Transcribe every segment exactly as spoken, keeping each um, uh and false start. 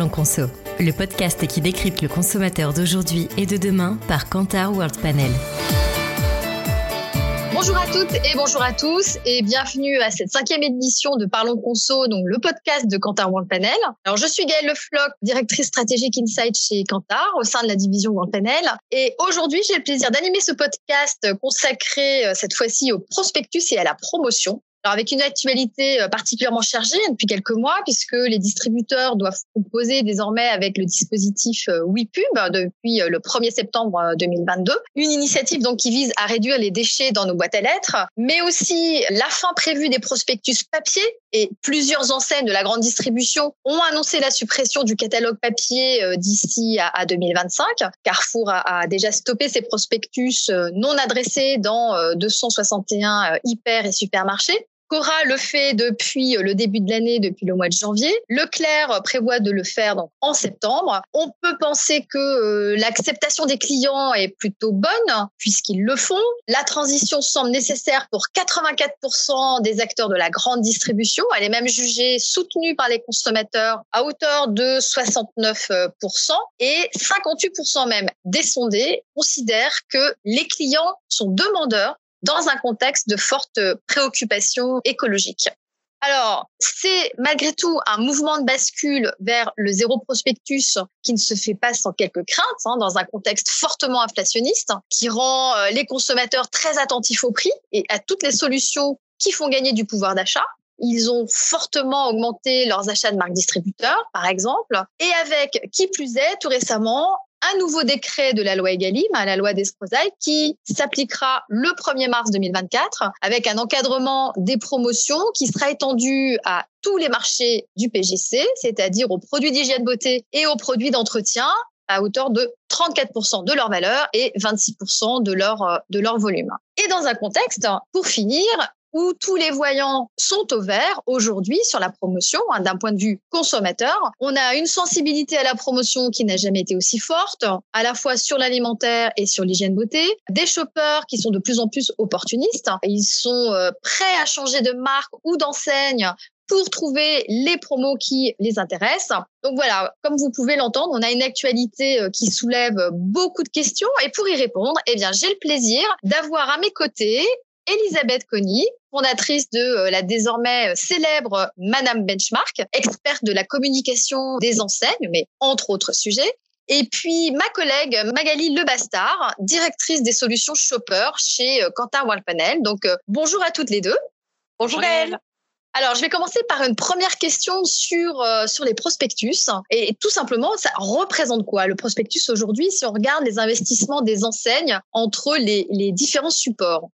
Parlons Conso, le podcast qui décrypte le consommateur d'aujourd'hui et de demain par Kantar World Panel. Bonjour à toutes et bonjour à tous et bienvenue à cette cinquième édition de Parlons Conso, donc le podcast de Kantar World Panel. Alors je suis Gaëlle Le Floch, directrice stratégique Insight chez Kantar au sein de la division World Panel. Et aujourd'hui, j'ai le plaisir d'animer ce podcast consacré cette fois-ci au prospectus et à la promotion. Alors avec une actualité particulièrement chargée depuis quelques mois, puisque les distributeurs doivent proposer désormais avec le dispositif WePub depuis le premier septembre deux mille vingt-deux, une initiative donc qui vise à réduire les déchets dans nos boîtes à lettres, mais aussi la fin prévue des prospectus papier. Et plusieurs enseignes de la grande distribution ont annoncé la suppression du catalogue papier d'ici à deux mille vingt-cinq. Carrefour a déjà stoppé ses prospectus non adressés dans deux cent soixante et un hyper et supermarchés. Cora le fait depuis le début de l'année, depuis le mois de janvier. Leclerc prévoit de le faire donc en septembre. On peut penser que l'acceptation des clients est plutôt bonne puisqu'ils le font. La transition semble nécessaire pour quatre-vingt-quatre pour cent des acteurs de la grande distribution. Elle est même jugée soutenue par les consommateurs à hauteur de soixante-neuf pour cent et cinquante-huit pour cent même des sondés considèrent que les clients sont demandeurs dans un contexte de forte préoccupation écologique. Alors, c'est malgré tout un mouvement de bascule vers le zéro prospectus qui ne se fait pas sans quelques craintes, hein, dans un contexte fortement inflationniste qui rend les consommateurs très attentifs au prix et à toutes les solutions qui font gagner du pouvoir d'achat. Ils ont fortement augmenté leurs achats de marques distributeurs, par exemple, et avec, qui plus est, tout récemment, un nouveau décret de la loi EGalim, la loi Descrozaille, qui s'appliquera le premier mars deux mille vingt-quatre avec un encadrement des promotions qui sera étendu à tous les marchés du P G C, c'est-à-dire aux produits d'hygiène beauté et aux produits d'entretien à hauteur de trente-quatre pour cent de leur valeur et vingt-six pour cent de leur, de leur volume. Et dans un contexte, pour finir, où tous les voyants sont au vert aujourd'hui sur la promotion, hein, d'un point de vue consommateur. On a une sensibilité à la promotion qui n'a jamais été aussi forte, à la fois sur l'alimentaire et sur l'hygiène beauté. Des shoppers qui sont de plus en plus opportunistes. Ils sont euh, prêts à changer de marque ou d'enseigne pour trouver les promos qui les intéressent. Donc voilà, comme vous pouvez l'entendre, on a une actualité qui soulève beaucoup de questions. Et pour y répondre, eh bien, j'ai le plaisir d'avoir à mes côtés Elisabeth Cony, fondatrice de la désormais célèbre Madame Benchmark, experte de la communication des enseignes, mais entre autres sujets. Et puis ma collègue Magali Lebastard, directrice des solutions Shopper chez Kantar World Panel. Donc bonjour à toutes les deux. Bonjour elle. Alors, je vais commencer par une première question sur euh, sur les prospectus. Et, et tout simplement, ça représente quoi le prospectus aujourd'hui si on regarde les investissements des enseignes entre les, les différents supports?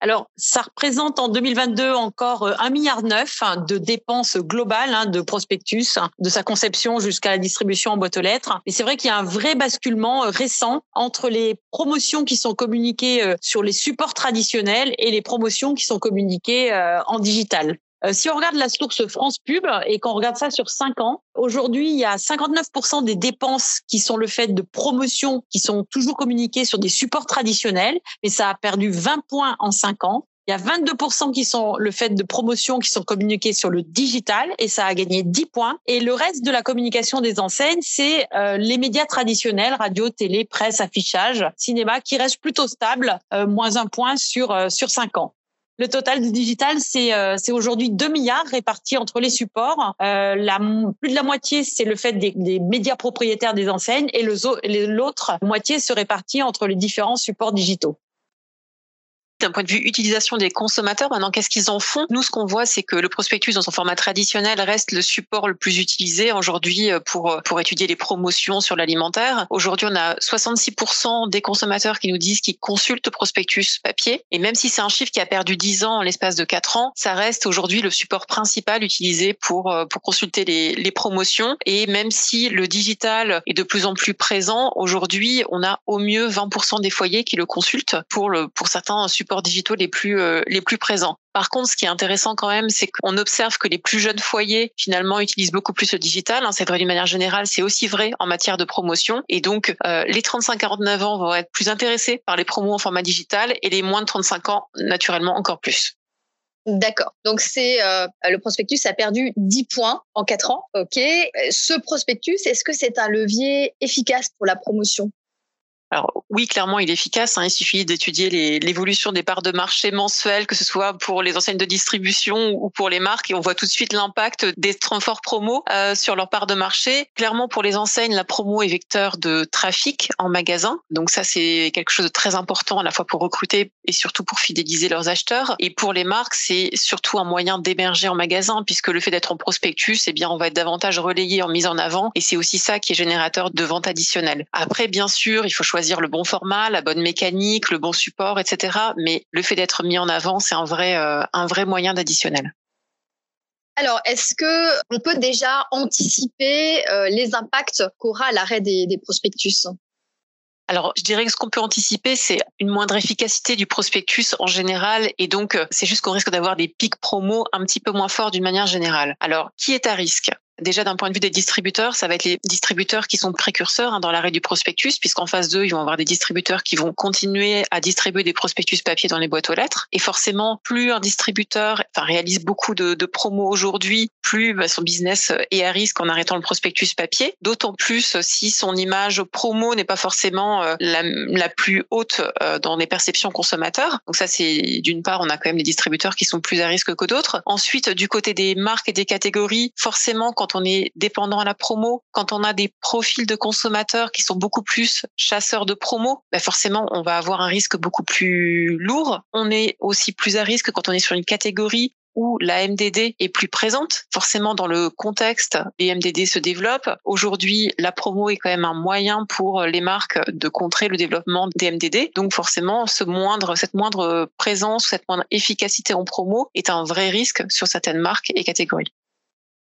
Alors, ça représente en deux mille vingt-deux encore un virgule neuf milliard de dépenses globales de prospectus, de sa conception jusqu'à la distribution en boîte aux lettres. Et c'est vrai qu'il y a un vrai basculement récent entre les promotions qui sont communiquées sur les supports traditionnels et les promotions qui sont communiquées en digital. Si on regarde la source France Pub et qu'on regarde ça sur cinq ans, aujourd'hui, il y a cinquante-neuf pour cent des dépenses qui sont le fait de promotions qui sont toujours communiquées sur des supports traditionnels, mais ça a perdu vingt points en cinq ans. Il y a vingt-deux pour cent qui sont le fait de promotions qui sont communiquées sur le digital et ça a gagné dix points. Et le reste de la communication des enseignes, c'est euh, les médias traditionnels, radio, télé, presse, affichage, cinéma, qui restent plutôt stables, euh, moins un point sur euh, sur cinq ans. Le total du digital, c'est, euh, c'est aujourd'hui deux milliards répartis entre les supports. Euh, la, plus de la moitié, c'est le fait des, des médias propriétaires des enseignes et le, l'autre moitié se répartit entre les différents supports digitaux. D'un point de vue utilisation des consommateurs, maintenant, qu'est-ce qu'ils en font? Nous, ce qu'on voit, c'est que le prospectus, dans son format traditionnel, reste le support le plus utilisé aujourd'hui pour, pour étudier les promotions sur l'alimentaire. Aujourd'hui, on a soixante-six pour cent des consommateurs qui nous disent qu'ils consultent le prospectus papier. Et même si c'est un chiffre qui a perdu dix ans en l'espace de quatre ans, ça reste aujourd'hui le support principal utilisé pour, pour consulter les, les promotions. Et même si le digital est de plus en plus présent, aujourd'hui, on a au mieux vingt pour cent des foyers qui le consultent pour, le, pour certains supports digitaux les plus euh, les plus présents. Par contre, ce qui est intéressant quand même, c'est qu'on observe que les plus jeunes foyers, finalement, utilisent beaucoup plus le digital. C'est vrai d'une manière générale, c'est aussi vrai en matière de promotion. Et donc, euh, les trente-cinq à quarante-neuf ans vont être plus intéressés par les promos en format digital et les moins de trente-cinq ans, naturellement, encore plus. D'accord. Donc, c'est euh, le prospectus a perdu dix points en quatre ans. OK. Ce prospectus, est-ce que c'est un levier efficace pour la promotion ? Alors oui, clairement, il est efficace. Hein. Il suffit d'étudier les, l'évolution des parts de marché mensuelles, que ce soit pour les enseignes de distribution ou pour les marques. Et on voit tout de suite l'impact des renforts promos euh, sur leur part de marché. Clairement, pour les enseignes, la promo est vecteur de trafic en magasin. Donc ça, c'est quelque chose de très important à la fois pour recruter et surtout pour fidéliser leurs acheteurs. Et pour les marques, c'est surtout un moyen d'émerger en magasin, puisque le fait d'être en prospectus, eh bien, on va être davantage relayé en mise en avant. Et c'est aussi ça qui est générateur de ventes additionnelles. Après, bien sûr, il faut choisir le bon format, la bonne mécanique, le bon support, et cetera. Mais le fait d'être mis en avant, c'est un vrai, euh, un vrai moyen d'additionnel. Alors, est-ce que on peut déjà anticiper euh, les impacts qu'aura l'arrêt des, des prospectus ? Alors, je dirais que ce qu'on peut anticiper, c'est une moindre efficacité du prospectus en général. Et donc, c'est juste qu'on risque d'avoir des pics promos un petit peu moins forts d'une manière générale. Alors, qui est à risque ? Déjà, d'un point de vue des distributeurs, ça va être les distributeurs qui sont précurseurs hein, dans l'arrêt du prospectus, puisqu'en phase deux, ils vont avoir des distributeurs qui vont continuer à distribuer des prospectus papier dans les boîtes aux lettres. Et forcément, plus un distributeur enfin, réalise beaucoup de, de promos aujourd'hui, plus bah, son business est à risque en arrêtant le prospectus papier. D'autant plus si son image promo n'est pas forcément euh, la, la plus haute euh, dans les perceptions consommateurs. Donc ça, c'est d'une part, on a quand même des distributeurs qui sont plus à risque que d'autres. Ensuite, du côté des marques et des catégories, forcément, quand quand on est dépendant à la promo, quand on a des profils de consommateurs qui sont beaucoup plus chasseurs de promo, ben forcément, on va avoir un risque beaucoup plus lourd. On est aussi plus à risque quand on est sur une catégorie où la M D D est plus présente. Forcément, dans le contexte, les M D D se développent. Aujourd'hui, la promo est quand même un moyen pour les marques de contrer le développement des M D D. Donc forcément, ce moindre, cette moindre présence, cette moindre efficacité en promo est un vrai risque sur certaines marques et catégories.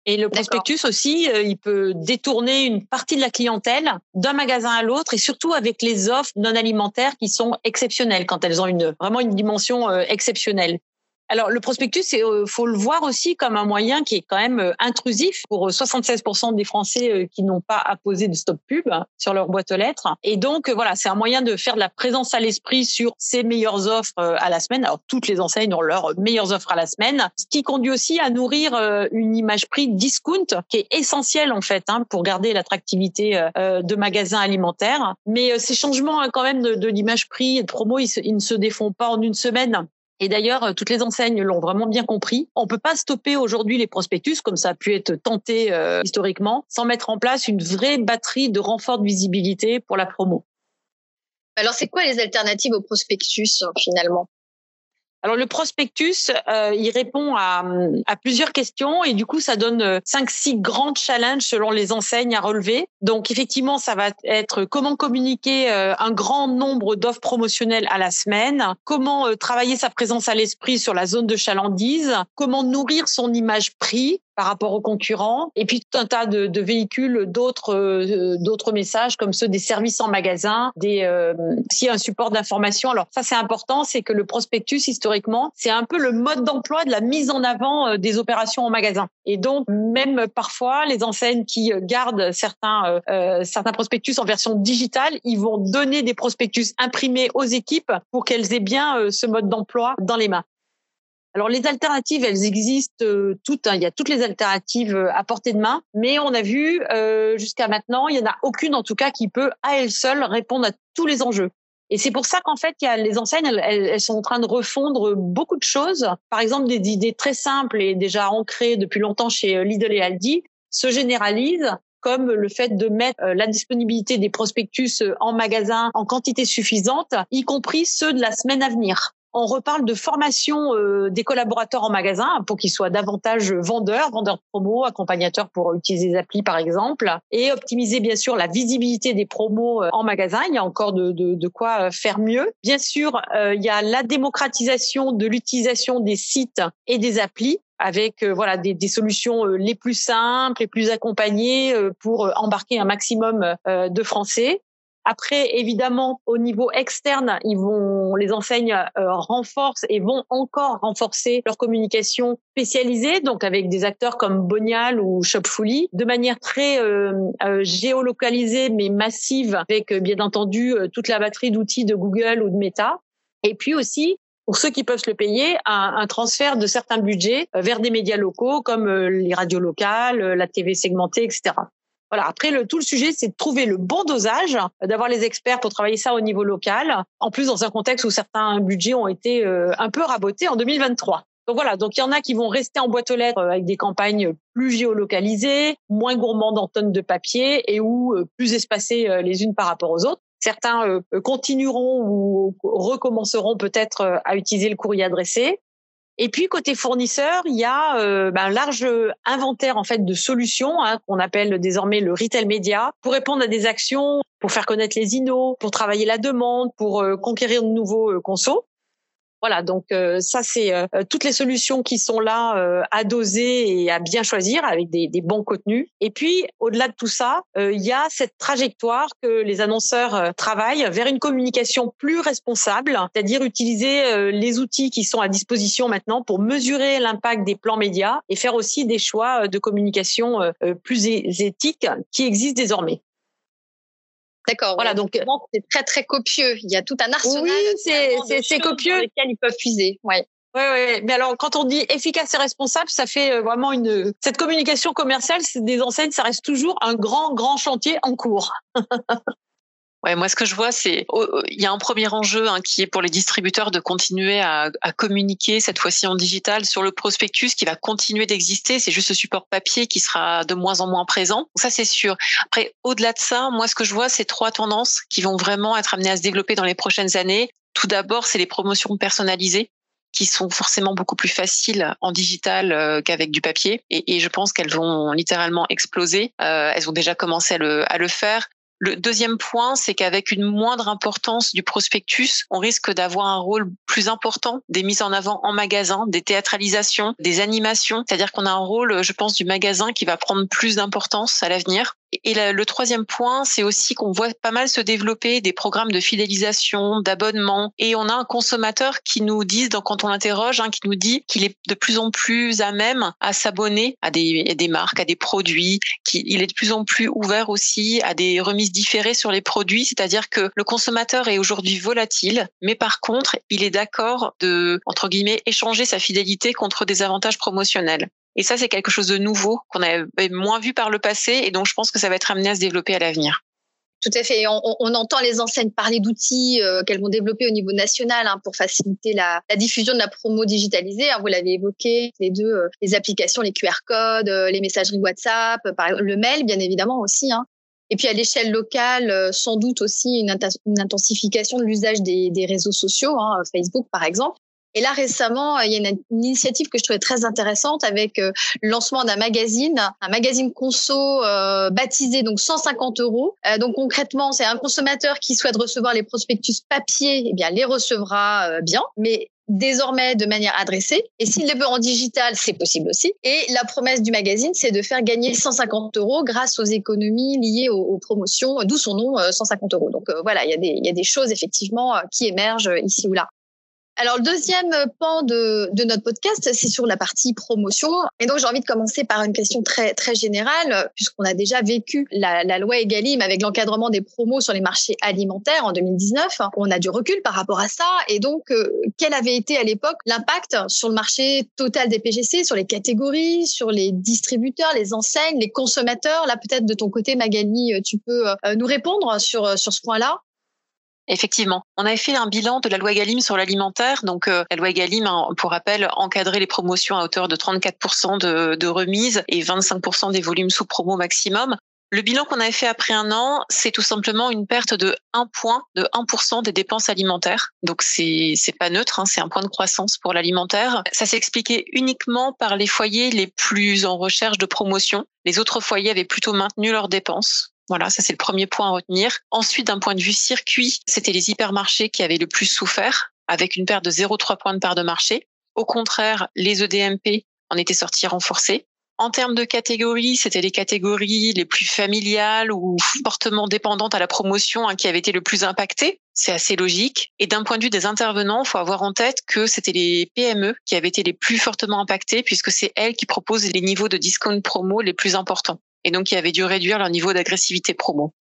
Et le prospectus D'accord. aussi, euh, il peut détourner une partie de la clientèle d'un magasin à l'autre et surtout avec les offres non alimentaires qui sont exceptionnelles quand elles ont une, vraiment une dimension euh, exceptionnelle. Alors, le prospectus, il euh, faut le voir aussi comme un moyen qui est quand même euh, intrusif pour soixante-seize pour cent des Français euh, qui n'ont pas apposé de stop pub hein, sur leur boîte aux lettres. Et donc, euh, voilà, c'est un moyen de faire de la présence à l'esprit sur ses meilleures offres euh, à la semaine. Alors, toutes les enseignes ont leurs meilleures offres à la semaine, ce qui conduit aussi à nourrir euh, une image prix discount qui est essentielle, en fait, hein, pour garder l'attractivité euh, de magasins alimentaires. Mais euh, ces changements, hein, quand même, de, de l'image prix, de promo, ils, ils ne se défont pas en une semaine. Et d'ailleurs, toutes les enseignes l'ont vraiment bien compris. On peut pas stopper aujourd'hui les prospectus, comme ça a pu être tenté euh, historiquement, sans mettre en place une vraie batterie de renfort de visibilité pour la promo. Alors, c'est quoi les alternatives au prospectus, finalement ? Alors, le prospectus, euh, il répond à, à plusieurs questions et du coup, ça donne cinq, six grands challenges selon les enseignes à relever. Donc, effectivement, ça va être comment communiquer un grand nombre d'offres promotionnelles à la semaine, comment travailler sa présence à l'esprit sur la zone de chalandise, comment nourrir son image prix par rapport aux concurrents, et puis tout un tas de, de véhicules, d'autres, euh, d'autres messages comme ceux des services en magasin, des, euh, s'il y a un support d'information. Alors ça, c'est important, c'est que le prospectus, historiquement, c'est un peu le mode d'emploi de la mise en avant des opérations en magasin. Et donc, même parfois, les enseignes qui gardent certains, euh, certains prospectus en version digitale, ils vont donner des prospectus imprimés aux équipes pour qu'elles aient bien euh, ce mode d'emploi dans les mains. Alors, les alternatives, elles existent euh, toutes. Hein. Il y a toutes les alternatives euh, à portée de main. Mais on a vu, euh, jusqu'à maintenant, il n'y en a aucune, en tout cas, qui peut, à elle seule, répondre à tous les enjeux. Et c'est pour ça qu'en fait, il y a les enseignes, elles, elles sont en train de refondre beaucoup de choses. Par exemple, des idées très simples et déjà ancrées depuis longtemps chez Lidl et Aldi se généralisent, comme le fait de mettre la disponibilité des prospectus en magasin en quantité suffisante, y compris ceux de la semaine à venir. On reparle de formation des collaborateurs en magasin pour qu'ils soient davantage vendeurs, vendeurs de promos, accompagnateurs pour utiliser les applis par exemple, et optimiser bien sûr la visibilité des promos en magasin. Il y a encore de, de, de quoi faire mieux. Bien sûr, euh, il y a la démocratisation de l'utilisation des sites et des applis, avec euh, voilà des, des solutions euh, les plus simples, les plus accompagnées euh, pour euh, embarquer un maximum euh, de Français. Après, évidemment, au niveau externe, ils vont, les enseignes euh, renforcent et vont encore renforcer leur communication spécialisée, donc avec des acteurs comme Bonial ou Shopfully, de manière très euh, euh, géolocalisée mais massive, avec euh, bien entendu euh, toute la batterie d'outils de Google ou de Meta. Et puis aussi, pour ceux qui peuvent le payer, un, un transfert de certains budgets vers des médias locaux comme les radios locales, la T V segmentée, et cetera. Voilà. Après, le, tout le sujet, c'est de trouver le bon dosage, d'avoir les experts pour travailler ça au niveau local, en plus dans un contexte où certains budgets ont été euh, un peu rabotés en deux mille vingt-trois. Donc voilà, donc il y en a qui vont rester en boîte aux lettres avec des campagnes plus géolocalisées, moins gourmandes en tonnes de papier et ou plus espacées les unes par rapport aux autres. Certains continueront ou recommenceront peut-être à utiliser le courrier adressé. Et puis côté fournisseur, il y a euh, ben, un large inventaire en fait de solutions hein, qu'on appelle désormais le retail média pour répondre à des actions, pour faire connaître les innos, pour travailler la demande, pour euh, conquérir de nouveaux euh, consos. Voilà, donc euh, ça c'est euh, toutes les solutions qui sont là euh, à doser et à bien choisir avec des, des bons contenus. Et puis au-delà de tout ça, euh, il y a cette trajectoire que les annonceurs euh, travaillent vers une communication plus responsable, c'est-à-dire utiliser euh, les outils qui sont à disposition maintenant pour mesurer l'impact des plans médias et faire aussi des choix euh, de communication euh, plus éthiques qui existent désormais. D'accord. Voilà, donc c'est très très copieux. Il y a tout un arsenal. Oui, c'est c'est, c'est copieux. Dans lesquels ils peuvent puiser. Ouais. Ouais, ouais. Mais alors, quand on dit efficace et responsable, ça fait vraiment une. Cette communication commerciale, c'est des enseignes, ça reste toujours un grand grand chantier en cours. Ouais, moi, ce que je vois, c'est il y a un premier enjeu hein, qui est pour les distributeurs de continuer à, à communiquer cette fois-ci en digital sur le prospectus qui va continuer d'exister. C'est juste le support papier qui sera de moins en moins présent. Ça, c'est sûr. Après, au-delà de ça, moi, ce que je vois, c'est trois tendances qui vont vraiment être amenées à se développer dans les prochaines années. Tout d'abord, c'est les promotions personnalisées, qui sont forcément beaucoup plus faciles en digital euh, qu'avec du papier. Et, et je pense qu'elles vont littéralement exploser. Euh, elles ont déjà commencé à le, à le faire. Le deuxième point, c'est qu'avec une moindre importance du prospectus, on risque d'avoir un rôle plus important des mises en avant en magasin, des théâtralisations, des animations. C'est-à-dire qu'on a un rôle, je pense, du magasin qui va prendre plus d'importance à l'avenir. Et le troisième point, c'est aussi qu'on voit pas mal se développer des programmes de fidélisation, d'abonnement. Et on a un consommateur qui nous dit, quand on l'interroge, hein, qui nous dit qu'il est de plus en plus à même à s'abonner à des, à des marques, à des produits. Qu'il est de plus en plus ouvert aussi à des remises différer sur les produits, c'est-à-dire que le consommateur est aujourd'hui volatile, mais par contre, il est d'accord de, entre guillemets, échanger sa fidélité contre des avantages promotionnels. Et ça, c'est quelque chose de nouveau qu'on avait moins vu par le passé et donc je pense que ça va être amené à se développer à l'avenir. Tout à fait. On, on entend les enseignes parler d'outils euh, qu'elles vont développer au niveau national hein, pour faciliter la, la diffusion de la promo digitalisée. Hein, vous l'avez évoqué, les deux, euh, les applications, les Q R codes, euh, les messageries WhatsApp, euh, par, le mail, bien évidemment aussi. Hein. Et puis à l'échelle locale, sans doute aussi une intensification de l'usage des, des réseaux sociaux, hein, Facebook par exemple. Et là récemment, il y a une, une initiative que je trouvais très intéressante avec euh, le lancement d'un magazine, un magazine conso euh, baptisé donc cent cinquante euros. Euh, donc concrètement, c'est un consommateur qui souhaite recevoir les prospectus papier, eh bien les recevra euh, bien, mais désormais de manière adressée. Et s'il les veut en digital, c'est possible aussi. Et la promesse du magazine, c'est de faire gagner cent cinquante euros grâce aux économies liées aux, aux promotions, d'où son nom, cent cinquante euros. Donc euh, voilà, il y a des, il y a des choses effectivement qui émergent ici ou là. Alors, le deuxième pan de, de notre podcast, c'est sur la partie promotion. Et donc, j'ai envie de commencer par une question très, très générale, puisqu'on a déjà vécu la, la loi EGalim avec l'encadrement des promos sur les marchés alimentaires en deux mille dix-neuf. On a du recul par rapport à ça. Et donc, euh, quel avait été à l'époque l'impact sur le marché total des P G C, sur les catégories, sur les distributeurs, les enseignes, les consommateurs? Là, peut-être de ton côté, Magali, tu peux euh, nous répondre sur, sur ce point-là. Effectivement. On avait fait un bilan de la loi EGalim sur l'alimentaire. Donc, euh, la loi EGalim, hein, pour rappel, encadrait les promotions à hauteur de trente-quatre pour cent de, de remise et vingt-cinq pour cent des volumes sous promo maximum. Le bilan qu'on avait fait après un an, c'est tout simplement une perte de un point, de un pour cent des dépenses alimentaires. Donc, c'est, c'est pas neutre, hein, c'est un point de croissance pour l'alimentaire. Ça s'expliquait uniquement par les foyers les plus en recherche de promotion. Les autres foyers avaient plutôt maintenu leurs dépenses. Voilà, ça c'est le premier point à retenir. Ensuite, d'un point de vue circuit, c'était les hypermarchés qui avaient le plus souffert, avec une perte de zéro virgule trois point de part de marché. Au contraire, les E D M P en étaient sortis renforcés. En termes de catégories, c'était les catégories les plus familiales ou fortement dépendantes à la promotion hein, qui avaient été le plus impactées. C'est assez logique. Et d'un point de vue des intervenants, il faut avoir en tête que c'était les P M E qui avaient été les plus fortement impactées, puisque c'est elles qui proposent les niveaux de discount promo les plus importants. Et donc, qui avaient dû réduire leur niveau d'agressivité promo.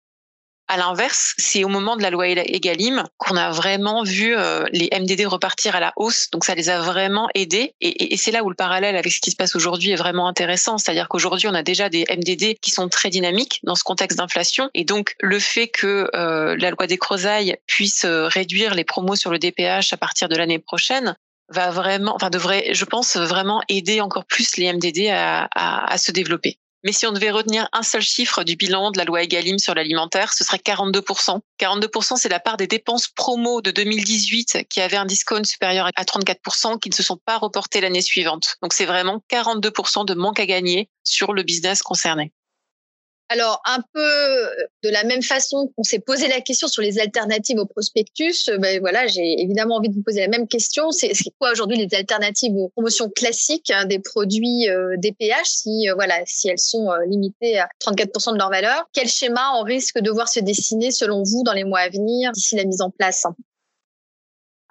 À l'inverse, c'est au moment de la loi EGalim qu'on a vraiment vu euh, les M D D repartir à la hausse. Donc, ça les a vraiment aidés. Et, et, et c'est là où le parallèle avec ce qui se passe aujourd'hui est vraiment intéressant. C'est-à-dire qu'aujourd'hui, on a déjà des M D D qui sont très dynamiques dans ce contexte d'inflation. Et donc, le fait que euh, la loi Descrozaille puisse réduire les promos sur le D P H à partir de l'année prochaine, va vraiment, enfin devrait, je pense, vraiment aider encore plus les M D D à, à, à se développer. Mais si on devait retenir un seul chiffre du bilan de la loi EGalim sur l'alimentaire, ce serait quarante-deux pour cent. quarante-deux pour cent, c'est la part des dépenses promo de deux mille dix-huit qui avaient un discount supérieur à trente-quatre pour cent qui ne se sont pas reportées l'année suivante. Donc c'est vraiment quarante-deux pour cent de manque à gagner sur le business concerné. Alors, un peu de la même façon qu'on s'est posé la question sur les alternatives au prospectus, ben voilà, j'ai évidemment envie de vous poser la même question. C'est, c'est quoi aujourd'hui les alternatives aux promotions classiques hein, des produits euh, D P H, si euh, voilà, si elles sont euh, limitées à trente-quatre pour cent de leur valeur? Quel schéma on risque de voir se dessiner selon vous dans les mois à venir d'ici la mise en place?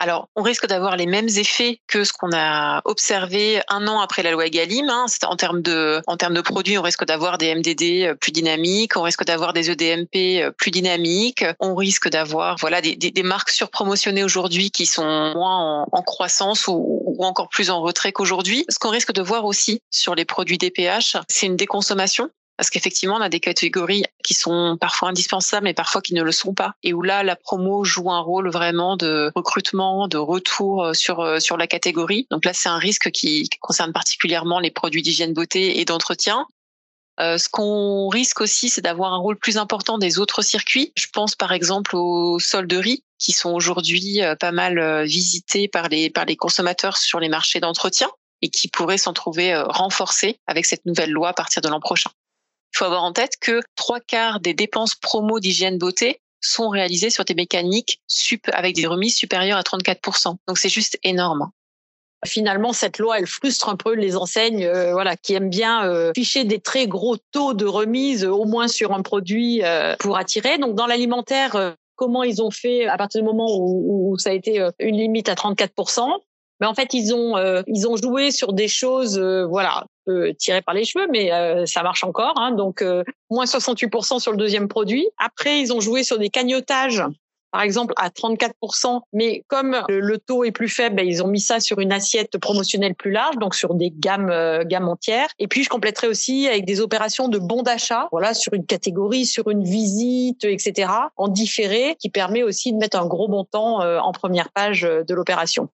Alors, on risque d'avoir les mêmes effets que ce qu'on a observé un an après la loi EGalim. Hein. En termes de, en termes de produits, on risque d'avoir des M D D plus dynamiques, on risque d'avoir des E D M P plus dynamiques, on risque d'avoir voilà des, des, des marques surpromotionnées aujourd'hui qui sont moins en, en croissance ou, ou encore plus en retrait qu'aujourd'hui. Ce qu'on risque de voir aussi sur les produits D P H, c'est une déconsommation. Parce qu'effectivement, on a des catégories qui sont parfois indispensables, mais parfois qui ne le sont pas. Et où là, la promo joue un rôle vraiment de recrutement, de retour sur, sur la catégorie. Donc là, c'est un risque qui concerne particulièrement les produits d'hygiène beauté et d'entretien. Euh, ce qu'on risque aussi, c'est d'avoir un rôle plus important des autres circuits. Je pense par exemple aux solderies qui sont aujourd'hui pas mal visitées par les, par les consommateurs sur les marchés d'entretien et qui pourraient s'en trouver renforcées avec cette nouvelle loi à partir de l'an prochain. Il faut avoir en tête que trois quarts des dépenses promo d'hygiène beauté sont réalisées sur des mécaniques sup- avec des remises supérieures à trente-quatre pour cent. Donc, c'est juste énorme. Finalement, cette loi, elle frustre un peu les enseignes euh, voilà, qui aiment bien euh, ficher des très gros taux de remise, euh, au moins sur un produit, euh, pour attirer. Donc, dans l'alimentaire, euh, comment ils ont fait à partir du moment où, où ça a été euh, une limite à trente-quatre pour cent? Mais en fait, ils ont euh, ils ont joué sur des choses, euh, voilà, euh, tirées par les cheveux, mais euh, ça marche encore. Hein, donc, euh, moins soixante-huit pour cent sur le deuxième produit. Après, ils ont joué sur des cagnottages, par exemple, à trente-quatre pour cent. Mais comme le, le taux est plus faible, bah, ils ont mis ça sur une assiette promotionnelle plus large, donc sur des gammes euh, gammes entières. Et puis, je compléterai aussi avec des opérations de bons d'achat, voilà, sur une catégorie, sur une visite, et cetera, en différé, qui permet aussi de mettre un gros montant euh, en première page de l'opération.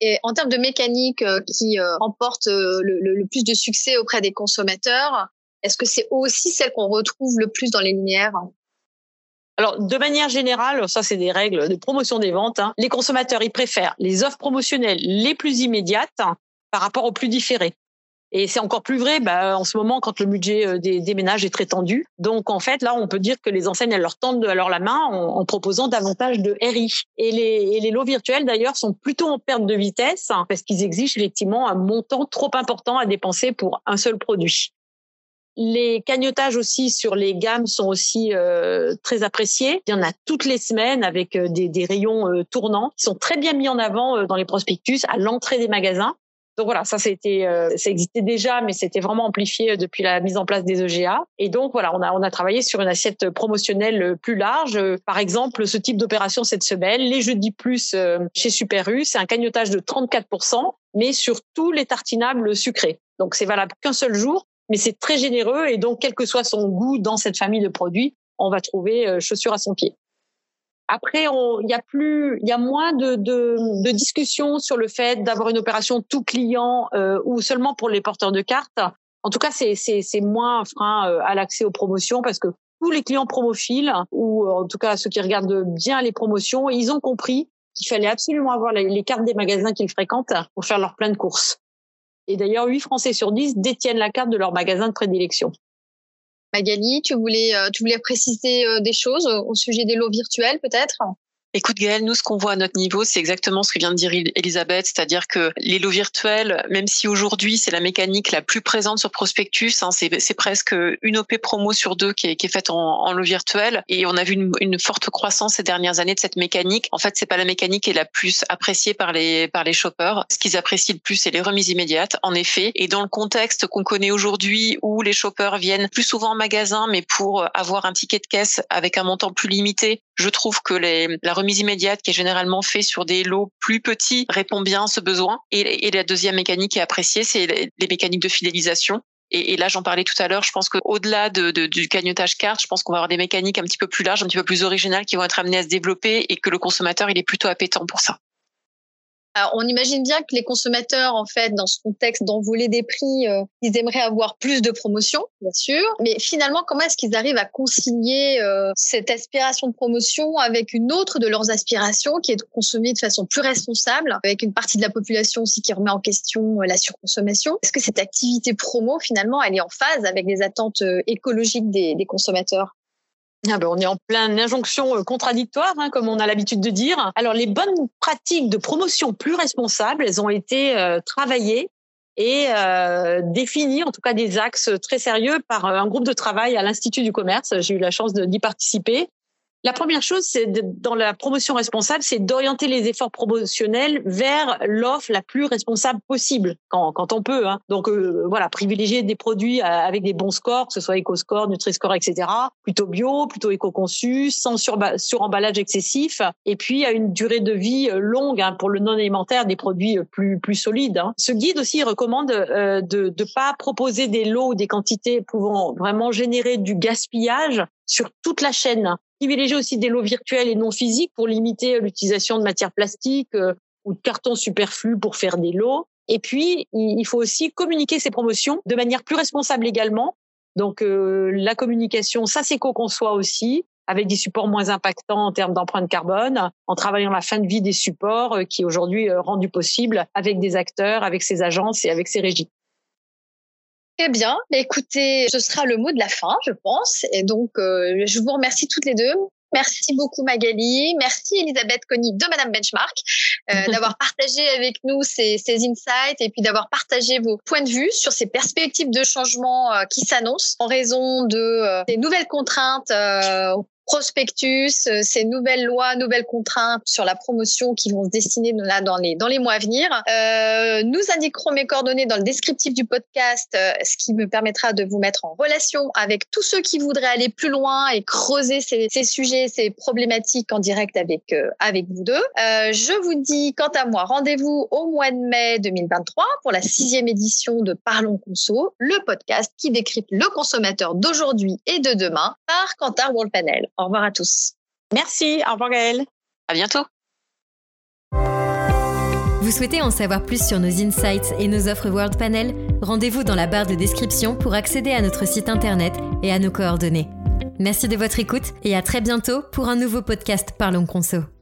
Et en termes de mécanique qui remporte le, le, le plus de succès auprès des consommateurs, est-ce que c'est aussi celle qu'on retrouve le plus dans les linéaires? Alors, de manière générale, ça, c'est des règles de promotion des ventes. Hein. Les consommateurs, ils préfèrent les offres promotionnelles les plus immédiates hein, par rapport aux plus différées. Et c'est encore plus vrai bah, en ce moment quand le budget des, des ménages est très tendu. Donc, en fait, là, on peut dire que les enseignes, elles leur tendent alors la main en, en proposant davantage de R I. Et les, et les lots virtuels, d'ailleurs, sont plutôt en perte de vitesse hein, parce qu'ils exigent effectivement un montant trop important à dépenser pour un seul produit. Les cagnottages aussi sur les gammes sont aussi euh, très appréciés. Il y en a toutes les semaines avec des, des rayons euh, tournants qui sont très bien mis en avant euh, dans les prospectus à l'entrée des magasins. Donc voilà, ça, c'était, euh, ça existait déjà, mais c'était vraiment amplifié depuis la mise en place des E G A. Et donc voilà, on a, on a travaillé sur une assiette promotionnelle plus large. Par exemple, ce type d'opération cette semaine, les Jeudis Plus euh, chez Super U, c'est un cagnottage de trente-quatre pour cent, mais sur tous les tartinables sucrés. Donc c'est valable qu'un seul jour, mais c'est très généreux. Et donc, quel que soit son goût dans cette famille de produits, on va trouver euh, chaussures à son pied. Après, il y a plus, il y a moins de, de, de discussions sur le fait d'avoir une opération tout client euh, ou seulement pour les porteurs de cartes. En tout cas, c'est, c'est, c'est moins un frein à l'accès aux promotions parce que tous les clients promophiles ou en tout cas ceux qui regardent bien les promotions, ils ont compris qu'il fallait absolument avoir les cartes des magasins qu'ils fréquentent pour faire leur plein de courses. Et d'ailleurs, huit Français sur dix détiennent la carte de leur magasin de prédilection. Magali, tu voulais, tu voulais préciser des choses au sujet des lots virtuels peut-être? Écoute Gaëlle, nous ce qu'on voit à notre niveau, c'est exactement ce que vient de dire Elisabeth, c'est-à-dire que les lots virtuels, même si aujourd'hui c'est la mécanique la plus présente sur Prospectus, hein, c'est, c'est presque une O P promo sur deux qui est, qui est faite en, en lot virtuel, et on a vu une, une forte croissance ces dernières années de cette mécanique. En fait, c'est pas la mécanique qui est la plus appréciée par les par les shoppers. Ce qu'ils apprécient le plus, c'est les remises immédiates, en effet. Et dans le contexte qu'on connaît aujourd'hui, où les shoppers viennent plus souvent en magasin, mais pour avoir un ticket de caisse avec un montant plus limité, je trouve que les, la remise immédiate qui est généralement faite sur des lots plus petits répond bien à ce besoin. Et, et la deuxième mécanique qui est appréciée, c'est les, les mécaniques de fidélisation. Et, et là, j'en parlais tout à l'heure, je pense qu'au-delà de, de, du cagnotage carte, je pense qu'on va avoir des mécaniques un petit peu plus larges, un petit peu plus originales qui vont être amenées à se développer et que le consommateur, il est plutôt appétant pour ça. Alors, on imagine bien que les consommateurs, en fait, dans ce contexte d'envolée des prix, euh, ils aimeraient avoir plus de promotions, bien sûr. Mais finalement, comment est-ce qu'ils arrivent à concilier euh, cette aspiration de promotion avec une autre de leurs aspirations qui est de consommer de façon plus responsable, avec une partie de la population aussi qui remet en question euh, la surconsommation? Est-ce que cette activité promo, finalement, elle est en phase avec les attentes euh, écologiques des, des consommateurs? Ah ben on est en pleine injonction contradictoire, hein, comme on a l'habitude de dire. Alors, les bonnes pratiques de promotion plus responsables, elles ont été euh, travaillées et euh, définies, en tout cas des axes très sérieux, par un groupe de travail à l'Institut du commerce. J'ai eu la chance de, d'y participer. La première chose, c'est de, dans la promotion responsable, c'est d'orienter les efforts promotionnels vers l'offre la plus responsable possible, quand, quand on peut. Hein. Donc, euh, voilà, privilégier des produits avec des bons scores, que ce soit éco-score, nutri-score, et cetera, plutôt bio, plutôt éco-conçu, sans surba- suremballage excessif, et puis à une durée de vie longue, hein, pour le non-alimentaire, des produits plus, plus solides. Hein. Ce guide aussi recommande euh, de ne pas proposer des lots ou des quantités pouvant vraiment générer du gaspillage sur toute la chaîne. Privilégier aussi des lots virtuels et non physiques pour limiter l'utilisation de matières plastiques ou de cartons superflus pour faire des lots. Et puis, il faut aussi communiquer ces promotions de manière plus responsable également. Donc, euh, la communication, ça c'est co-conçoit aussi, avec des supports moins impactants en termes d'empreinte carbone, en travaillant la fin de vie des supports euh, qui est aujourd'hui euh, rendue possible avec des acteurs, avec ces agences et avec ces régies. Eh bien, écoutez, ce sera le mot de la fin, je pense. Et donc, euh, je vous remercie toutes les deux. Merci beaucoup Magali, merci Elisabeth Cony de Madame Benchmark euh, d'avoir partagé avec nous ces, ces insights et puis d'avoir partagé vos points de vue sur ces perspectives de changement euh, qui s'annoncent en raison de euh, des nouvelles contraintes euh, prospectus, euh, ces nouvelles lois, nouvelles contraintes sur la promotion qui vont se dessiner là dans les dans les mois à venir. Euh, nous indiquerons mes coordonnées dans le descriptif du podcast, euh, ce qui me permettra de vous mettre en relation avec tous ceux qui voudraient aller plus loin et creuser ces, ces sujets, ces problématiques en direct avec euh, avec vous deux. Euh, je vous dis, quant à moi, rendez-vous au mois de mai deux mille vingt-trois pour la sixième édition de Parlons Conso, le podcast qui décrypte le consommateur d'aujourd'hui et de demain par Kantar World Panel. Au revoir à tous. Merci, au revoir Gaëlle. À bientôt. Vous souhaitez en savoir plus sur nos insights et nos offres World Panel? Rendez-vous dans la barre de description pour accéder à notre site internet et à nos coordonnées. Merci de votre écoute et à très bientôt pour un nouveau podcast Parlons Conso.